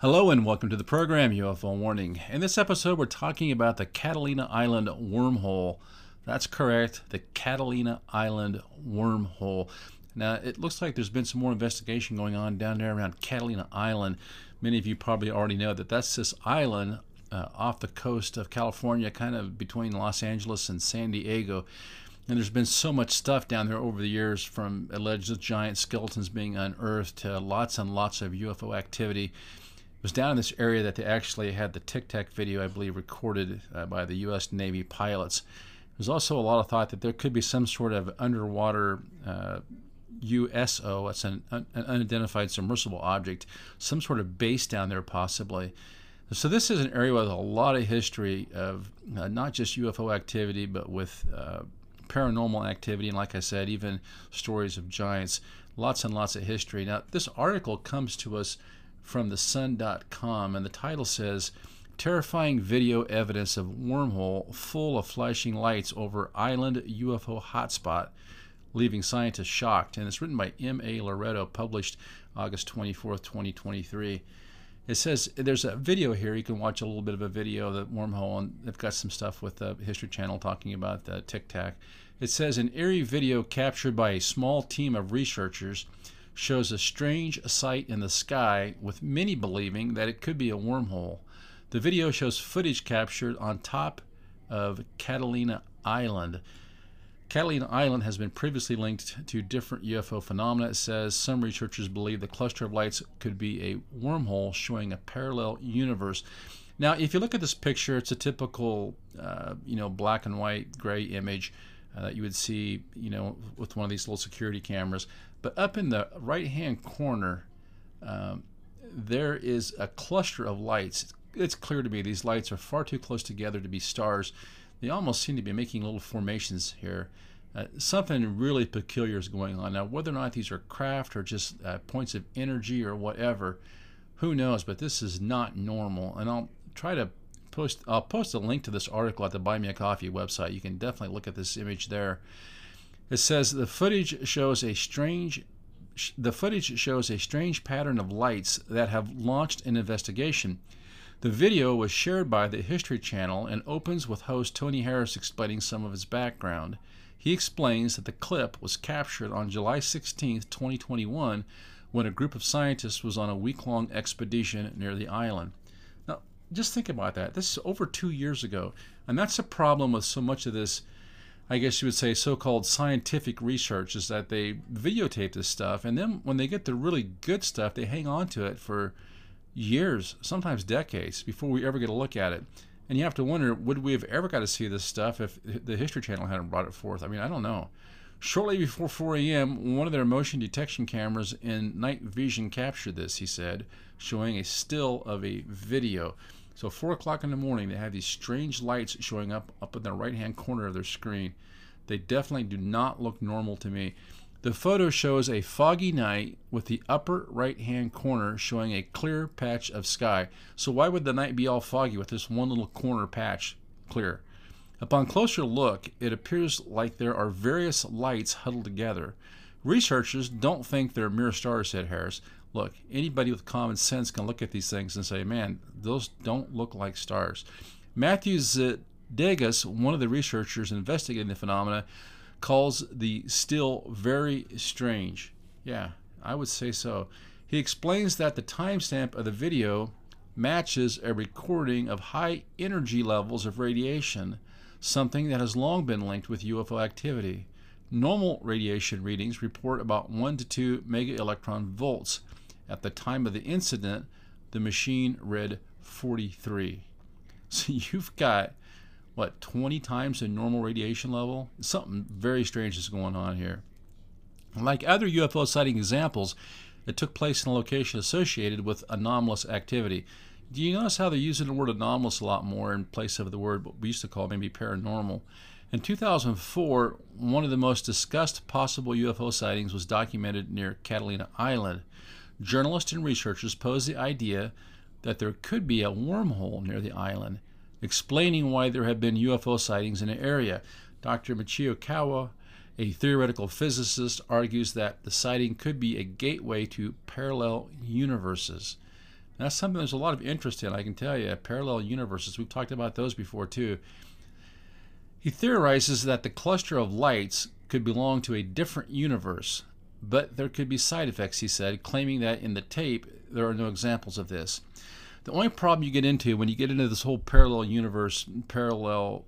Hello and welcome to the program, UFO Warning. In this episode, we're talking about the Catalina Island wormhole. That's correct, the Catalina Island wormhole. Now, it looks like there's been some more investigation going on down there around Catalina Island. Many of you probably already know that that's this island off the coast of California, kind of between Los Angeles and San Diego. And there's been so much stuff down there over the years, from alleged giant skeletons being unearthed to lots and lots of UFO activity. It was down in this area that they actually had the Tic Tac video, I believe, recorded by the U.S. Navy pilots. There's also a lot of thought that there could be some sort of underwater USO, that's an unidentified submersible object, some sort of base down there possibly. So this is an area with a lot of history of not just UFO activity, but with paranormal activity, and like I said, even stories of giants, lots and lots of history. Now, this article comes to us from thesun.com, and the title says, Terrifying Video Evidence of Wormhole Full of Flashing Lights Over Island UFO Hotspot, Leaving Scientists Shocked. And it's written by M.A. Loretto, published August 24th, 2023. It says there's a video here. You can watch a little bit of a video of the wormhole, and they've got some stuff with the History Channel talking about the Tic Tac. It says an eerie video captured by a small team of researchers shows a strange sight in the sky, with many believing that it could be a wormhole. The video shows footage captured on top of Catalina Island. Catalina Island has been previously linked to different UFO phenomena. It says some researchers believe the cluster of lights could be a wormhole showing a parallel universe. Now, if you look at this picture, it's a typical, black and white, gray image that you would see, with one of these little security cameras. But up in the right-hand corner, there is a cluster of lights. It's clear to me these lights are far too close together to be stars. They almost seem to be making little formations here. Something really peculiar is going on. Now, whether or not these are craft or just points of energy or whatever, who knows? But this is not normal. And I'll post a link to this article at the Buy Me a Coffee website. You can definitely look at this image there. It says the footage shows a strange pattern of lights that have launched an investigation. The video was shared by the History Channel and opens with host Tony Harris explaining some of his background. He explains that the clip was captured on July 16, 2021, when a group of scientists was on a week-long expedition near the island. Now, just think about that. This is over 2 years ago, and that's a problem with so much of this, I guess you would say, so-called scientific research, is that they videotape this stuff, and then when they get the really good stuff, they hang on to it for years, sometimes decades, before we ever get a look at it. And you have to wonder, would we have ever got to see this stuff if the History Channel hadn't brought it forth? I mean, I don't know. Shortly before 4 a.m., one of their motion detection cameras in night vision captured this, he said, showing a still of a video. So 4 o'clock in the morning, they have these strange lights showing up in the right-hand corner of their screen. They definitely do not look normal to me. The photo shows a foggy night with the upper right-hand corner showing a clear patch of sky. So why would the night be all foggy with this one little corner patch clear? Upon closer look, it appears like there are various lights huddled together. Researchers don't think they're mere stars, said Harris. Look, anybody with common sense can look at these things and say, man, those don't look like stars. Matthew Zedegas, one of the researchers investigating the phenomena, calls the still very strange. Yeah, I would say so. He explains that the timestamp of the video matches a recording of high energy levels of radiation, something that has long been linked with UFO activity. Normal radiation readings report about 1 to 2 mega electron volts. At the time of the incident, the machine read 43. So you've got, what, 20 times the normal radiation level? Something very strange is going on here. Like other UFO sighting examples, it took place in a location associated with anomalous activity. Do you notice how they're using the word anomalous a lot more in place of the word what we used to call maybe paranormal? In 2004, one of the most discussed possible UFO sightings was documented near Catalina Island. Journalists and researchers posed the idea that there could be a wormhole near the island, explaining why there have been UFO sightings in the area. Dr. Michio Kawa, a theoretical physicist, argues that the sighting could be a gateway to parallel universes. And that's something there's a lot of interest in, I can tell you. Parallel universes, we've talked about those before too. He theorizes that the cluster of lights could belong to a different universe, but there could be side effects, he said, claiming that in the tape there are no examples of this. The only problem you get into when you get into this whole parallel universe, parallel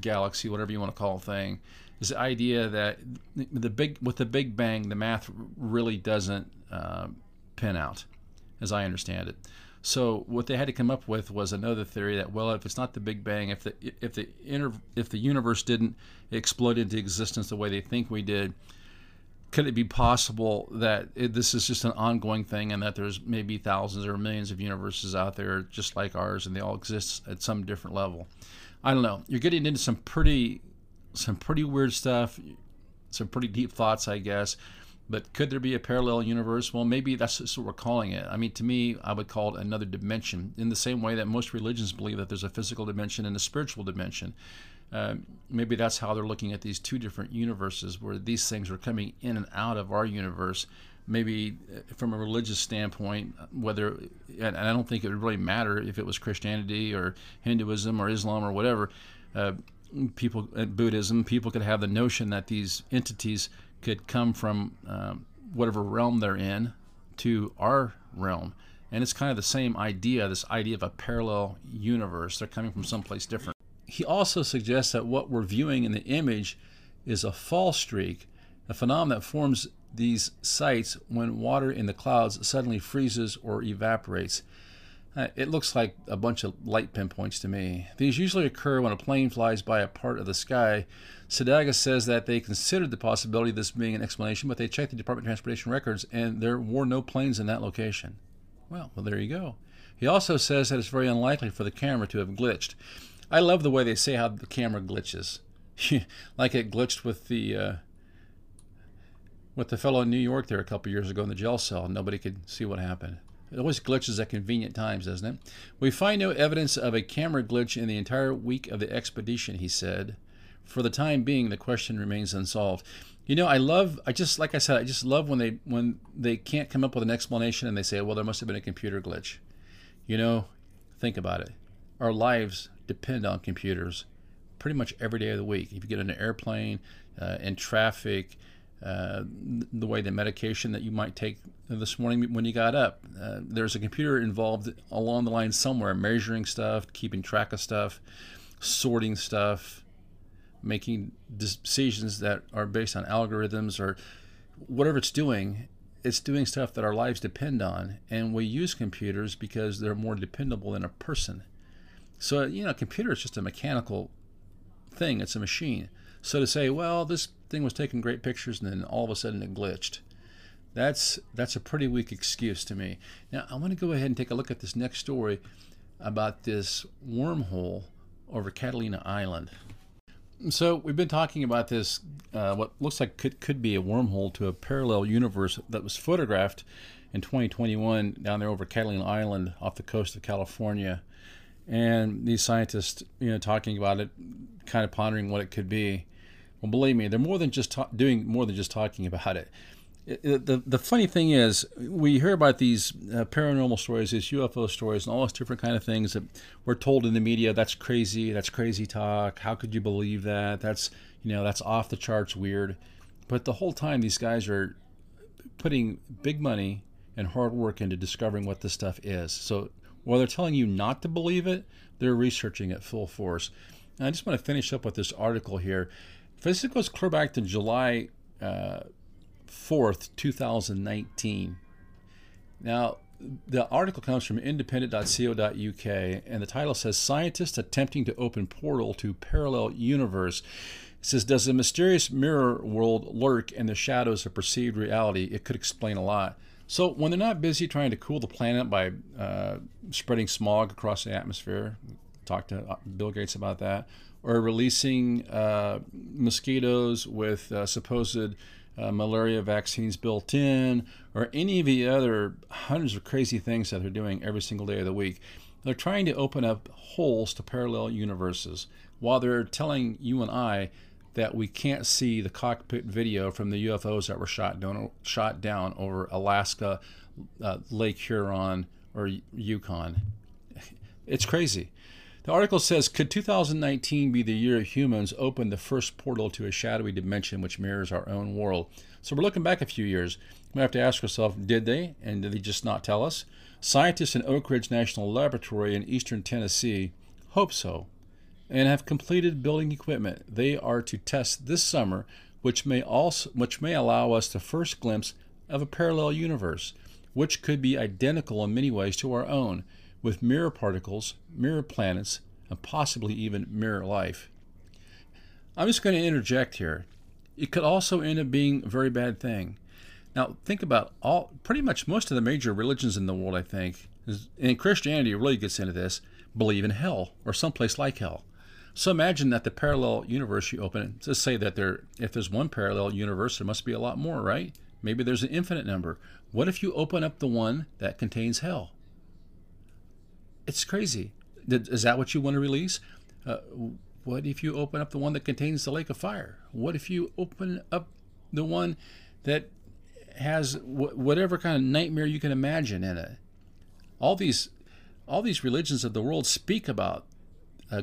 galaxy, whatever you want to call thing, is the idea that with the Big Bang, the math really doesn't pan out, as I understand it. So what they had to come up with was another theory that, well, if it's not the Big Bang, if the universe didn't explode into existence the way they think we did, could it be possible that this is just an ongoing thing and that there's maybe thousands or millions of universes out there just like ours and they all exist at some different level? I don't know. You're getting into some pretty weird stuff, some pretty deep thoughts, I guess. But could there be a parallel universe? Well, maybe that's just what we're calling it. I mean, to me, I would call it another dimension, in the same way that most religions believe that there's a physical dimension and a spiritual dimension. Maybe that's how they're looking at these two different universes, where these things are coming in and out of our universe. Maybe from a religious standpoint, whether, and I don't think it would really matter if it was Christianity or Hinduism or Islam or whatever, people, Buddhism, people could have the notion that these entities could come from whatever realm they're in to our realm. And it's kind of the same idea, this idea of a parallel universe. They're coming from someplace different. He also suggests that what we're viewing in the image is a fall streak, a phenomenon that forms these sights when water in the clouds suddenly freezes or evaporates. It looks like a bunch of light pinpoints to me. These usually occur when a plane flies by a part of the sky. Zedegas says that they considered the possibility of this being an explanation, but they checked the Department of Transportation records, and there were no planes in that location. Well, there you go. He also says that it's very unlikely for the camera to have glitched. I love the way they say how the camera glitches. Like it glitched with the fellow in New York there a couple years ago in the jail cell. Nobody could see what happened. It always glitches at convenient times, doesn't it? We find no evidence of a camera glitch in the entire week of the expedition, he said. For the time being, the question remains unsolved. You know, I just love when they can't come up with an explanation and they say, well, there must have been a computer glitch. You know, think about it. Our lives depend on computers pretty much every day of the week. If you get on an airplane, in traffic, the way the medication that you might take this morning when you got up. There's a computer involved along the line somewhere, measuring stuff, keeping track of stuff, sorting stuff, making decisions that are based on algorithms or whatever it's doing. It's doing stuff that our lives depend on, and we use computers because they're more dependable than a person. So, you know, a computer is just a mechanical thing. It's a machine. So to say, well, this thing was taking great pictures and then all of a sudden it glitched, that's a pretty weak excuse to me. Now, I want to go ahead and take a look at this next story about this wormhole over Catalina Island. So we've been talking about this, what looks like could be a wormhole to a parallel universe that was photographed in 2021 down there over Catalina Island off the coast of California. And these scientists, you know, talking about it, kind of pondering what it could be. Well, believe me, they're doing more than just talking about it. The funny thing is, we hear about these paranormal stories, these UFO stories, and all those different kind of things that we're told in the media. That's crazy talk. How could you believe that? That's, you know, that's off the charts weird. But the whole time, these guys are putting big money and hard work into discovering what this stuff is. So while they're telling you not to believe it, they're researching at full force. And I just want to finish up with this article here. This goes clear back to July 4th, 2019. Now, the article comes from independent.co.uk, and the title says, Scientists Attempting to Open Portal to Parallel Universe. It says, does a mysterious mirror world lurk in the shadows of perceived reality? It could explain a lot. So when they're not busy trying to cool the planet by spreading smog across the atmosphere, talk to Bill Gates about that, or releasing mosquitoes with supposed malaria vaccines built in, or any of the other hundreds of crazy things that they're doing every single day of the week. They're trying to open up holes to parallel universes while they're telling you and I that we can't see the cockpit video from the UFOs that were shot down over Alaska, Lake Huron, or Yukon. It's crazy. The article says, could 2019 be the year humans opened the first portal to a shadowy dimension which mirrors our own world? So we're looking back a few years. We have to ask ourselves, did they? And did they just not tell us? Scientists in Oak Ridge National Laboratory in eastern Tennessee hope so, and have completed building equipment they are to test this summer, which may allow us the first glimpse of a parallel universe, which could be identical in many ways to our own, with mirror particles, mirror planets, and possibly even mirror life. I'm just going to interject here. It could also end up being a very bad thing. Now, think about pretty much most of the major religions in the world, I think, and Christianity really gets into this, believe in hell or someplace like hell. So imagine that the parallel universe you open, just say that if there's one parallel universe, there must be a lot more, right? Maybe there's an infinite number. What if you open up the one that contains hell? It's crazy. Is that what you want to release? What if you open up the one that contains the lake of fire? What if you open up the one that has whatever kind of nightmare you can imagine in it? All these religions of the world speak about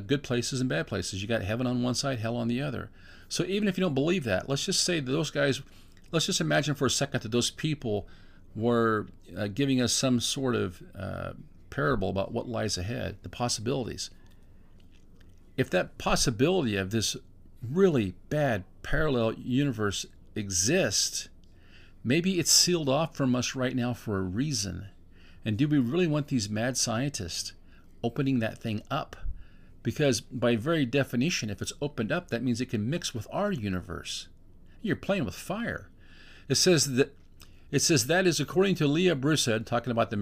good places and bad places. You got heaven on one side, hell on the other. So even if you don't believe that, let's just say that those guys, let's just imagine for a second that those people were giving us some sort of parable about what lies ahead, the possibilities. If that possibility of this really bad parallel universe exists, maybe it's sealed off from us right now for a reason. And do we really want these mad scientists opening that thing up? Because by very definition, if it's opened up, that means it can mix with our universe. You're playing with fire. It says that is according to Leah Broussard, talking about the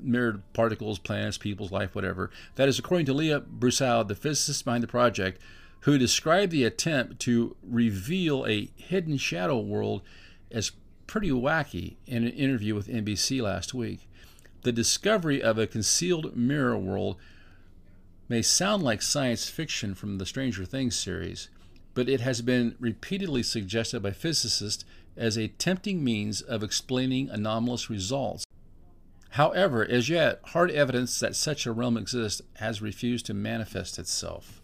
mirrored particles, planets, people's life, whatever. That is according to Leah Broussard, the physicist behind the project, who described the attempt to reveal a hidden shadow world as pretty wacky in an interview with NBC last week. The discovery of a concealed mirror world may sound like science fiction from the Stranger Things series, but it has been repeatedly suggested by physicists as a tempting means of explaining anomalous results. However, as yet, hard evidence that such a realm exists has refused to manifest itself.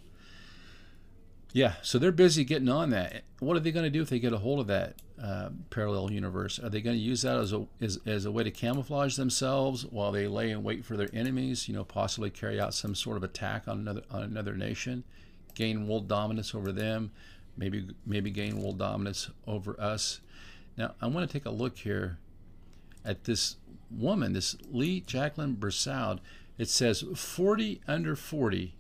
Yeah, so they're busy getting on that. What are they going to do if they get a hold of that parallel universe? Are they going to use that as a way to camouflage themselves while they lay in wait for their enemies? You know, possibly carry out some sort of attack on another nation, gain world dominance over them, maybe gain world dominance over us. Now, I want to take a look here at this woman, this Leah Jacqueline Broussard. It says 40 under 40.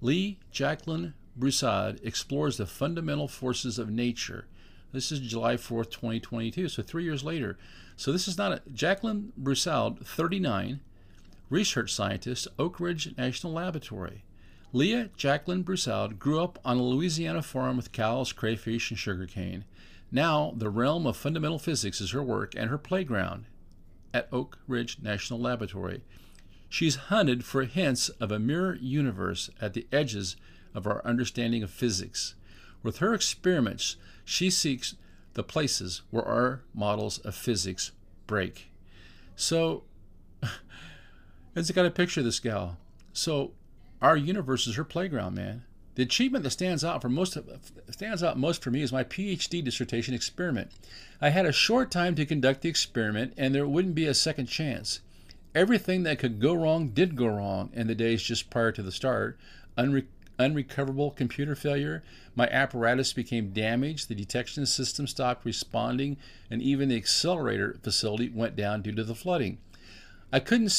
Leah Jacqueline Broussard explores the fundamental forces of nature. This is July 4th, 2022, so 3 years later. So this is not a... Jacqueline Broussard, 39, research scientist, Oak Ridge National Laboratory. Leah Jacqueline Broussard grew up on a Louisiana farm with cows, crayfish, and sugarcane. Now, the realm of fundamental physics is her work and her playground at Oak Ridge National Laboratory. She's hunted for hints of a mirror universe at the edges of our understanding of physics. With her experiments, she seeks the places where our models of physics break. So, it's got a picture of this gal. So, our universe is her playground, man. The achievement that stands out most for me is my PhD dissertation experiment. I had a short time to conduct the experiment, and there wouldn't be a second chance. Everything that could go wrong did go wrong in the days just prior to the start. Unrecoverable computer failure, my apparatus became damaged, the detection system stopped responding, and even the accelerator facility went down due to the flooding. I couldn't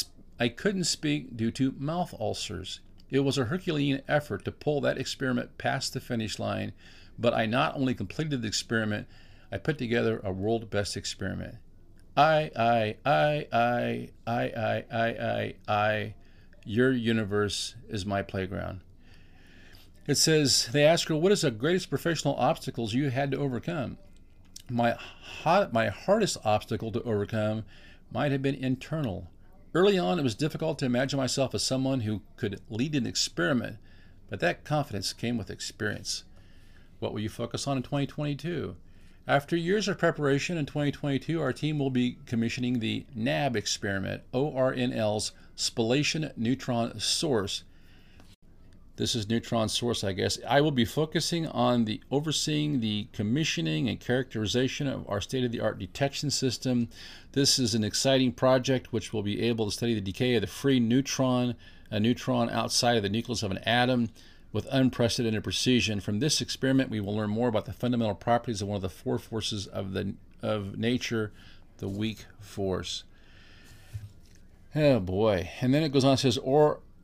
speak due to mouth ulcers. It was a Herculean effort to pull that experiment past the finish line, but I not only completed the experiment, I put together a world best experiment. I, your universe is my playground. It says, they ask her, what is the greatest professional obstacles you had to overcome? My hardest obstacle to overcome might have been internal. Early on, it was difficult to imagine myself as someone who could lead an experiment, but that confidence came with experience. What will you focus on in 2022? After years of preparation in 2022, our team will be commissioning the NAB experiment, ORNL's Spallation Neutron Source. This is Neutron Source, I guess. I will be focusing on overseeing the commissioning and characterization of our state-of-the-art detection system. This is an exciting project which will be able to study the decay of the free neutron, a neutron outside of the nucleus of an atom, with unprecedented precision. From this experiment, we will learn more about the fundamental properties of one of the four forces of nature, the weak force. Oh boy. And then it goes on and says,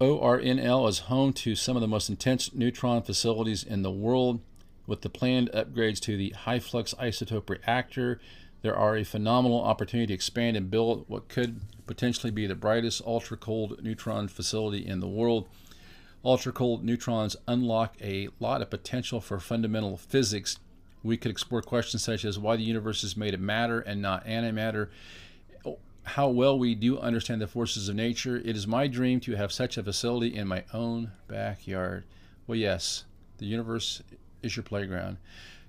ORNL is home to some of the most intense neutron facilities in the world. With the planned upgrades to the high-flux isotope reactor, there are a phenomenal opportunity to expand and build what could potentially be the brightest ultra-cold neutron facility in the world. Ultra-cold neutrons unlock a lot of potential for fundamental physics. We could explore questions such as why the universe is made of matter and not antimatter, how well we do understand the forces of nature. It is my dream to have such a facility in my own backyard. Well, yes, the universe is your playground.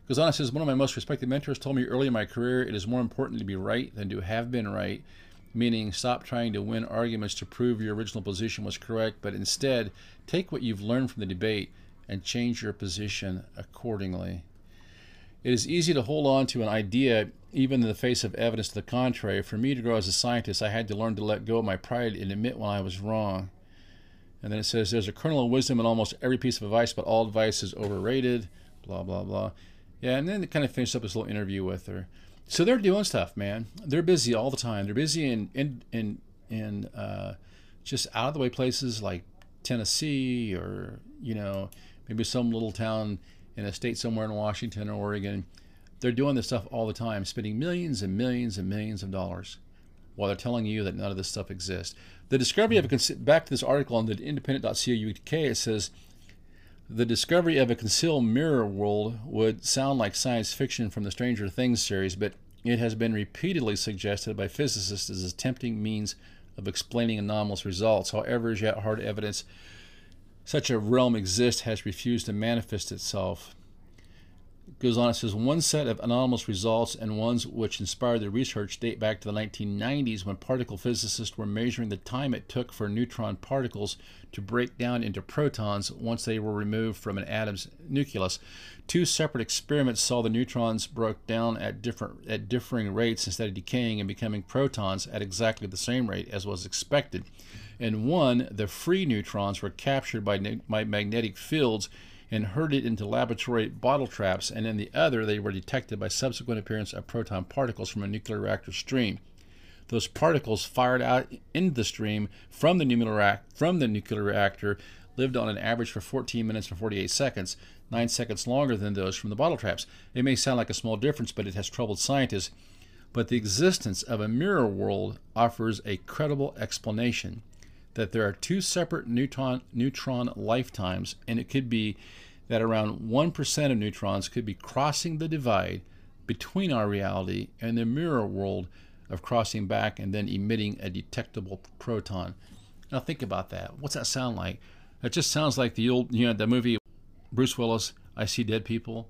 Goes on and says, one of my most respected mentors told me early in my career, it is more important to be right than to have been right, meaning stop trying to win arguments to prove your original position was correct, but instead take what you've learned from the debate and change your position accordingly. It is easy to hold on to an idea even in the face of evidence to the contrary. For me to grow as a scientist, I had to learn to let go of my pride and admit when I was wrong. And then it says, there's a kernel of wisdom in almost every piece of advice, but all advice is overrated, blah, blah, blah. Yeah, and then it kind of finished up this little interview with her. So they're doing stuff, man. They're busy all the time. They're busy in just out-of-the-way places like Tennessee, or, you know, maybe some little town in a state somewhere in Washington or Oregon. They're doing this stuff all the time, spending millions and millions and millions of dollars while they're telling you that none of this stuff exists. The discovery of a, back to this article on the independent.co.uk, it says, the discovery of a concealed mirror world would sound like science fiction from the Stranger Things series, but it has been repeatedly suggested by physicists as a tempting means of explaining anomalous results. However, as yet hard evidence such a realm exists has refused to manifest itself. Goes on, it says, one set of anomalous results and ones which inspired the research date back to the 1990s, when particle physicists were measuring the time it took for neutron particles to break down into protons once they were removed from an atom's nucleus. Two separate experiments saw the neutrons broke down at differing rates instead of decaying and becoming protons at exactly the same rate as was expected. In one, the free neutrons were captured by magnetic fields and herded into laboratory bottle traps, and in the other, they were detected by subsequent appearance of proton particles from a nuclear reactor stream. Those particles fired out into the stream from the nuclear reactor lived on an average for 14 minutes and 48 seconds, 9 seconds longer than those from the bottle traps. It may sound like a small difference, but it has troubled scientists. But the existence of a mirror world offers a credible explanation that there are two separate neutron lifetimes, and it could be that around 1% of neutrons could be crossing the divide between our reality and the mirror world of crossing back and then emitting a detectable proton. Now think about that. What's that sound like? That just sounds like the old, you know, the movie Bruce Willis, I See Dead People.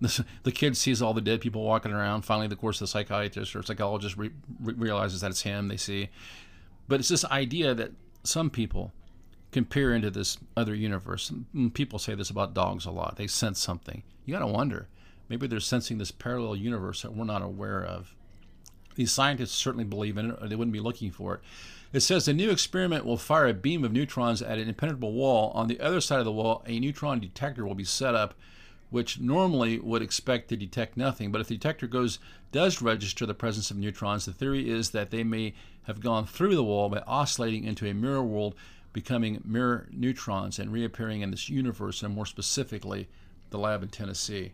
The kid sees all the dead people walking around. Finally, of course, the psychiatrist or psychologist realizes that it's him they see. But it's this idea that some people can peer into this other universe. And people say this about dogs a lot. They sense something. You got to wonder. Maybe they're sensing this parallel universe that we're not aware of. These scientists certainly believe in it, or they wouldn't be looking for it. It says the new experiment will fire a beam of neutrons at an impenetrable wall. On the other side of the wall, a neutron detector will be set up, which normally would expect to detect nothing. But if the detector does register the presence of neutrons, the theory is that they may have gone through the wall by oscillating into a mirror world, becoming mirror neutrons and reappearing in this universe, and more specifically, the lab in Tennessee.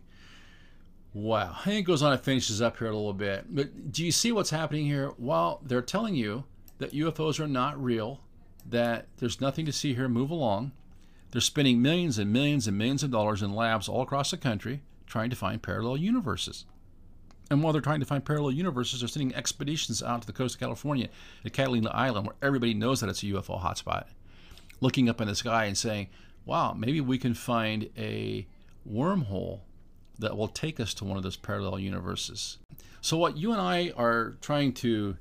Wow. And it goes on and finishes up here a little bit. But do you see what's happening here? Well, they're telling you that UFOs are not real, that there's nothing to see here, move along. They're spending millions and millions and millions of dollars in labs all across the country trying to find parallel universes. And while they're trying to find parallel universes, they're sending expeditions out to the coast of California, to Catalina Island, where everybody knows that it's a UFO hotspot, looking up in the sky and saying, wow, maybe we can find a wormhole that will take us to one of those parallel universes. So what you and I are trying to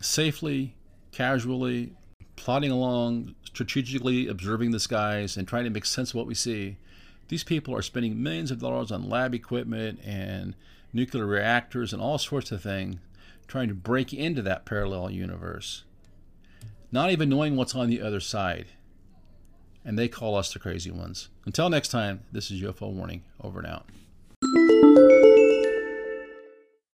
safely, casually, plodding along, strategically observing the skies and trying to make sense of what we see, these people are spending millions of dollars on lab equipment and nuclear reactors and all sorts of things, trying to break into that parallel universe, not even knowing what's on the other side. And they call us the crazy ones. Until next time, this is UFO Warning, over and out.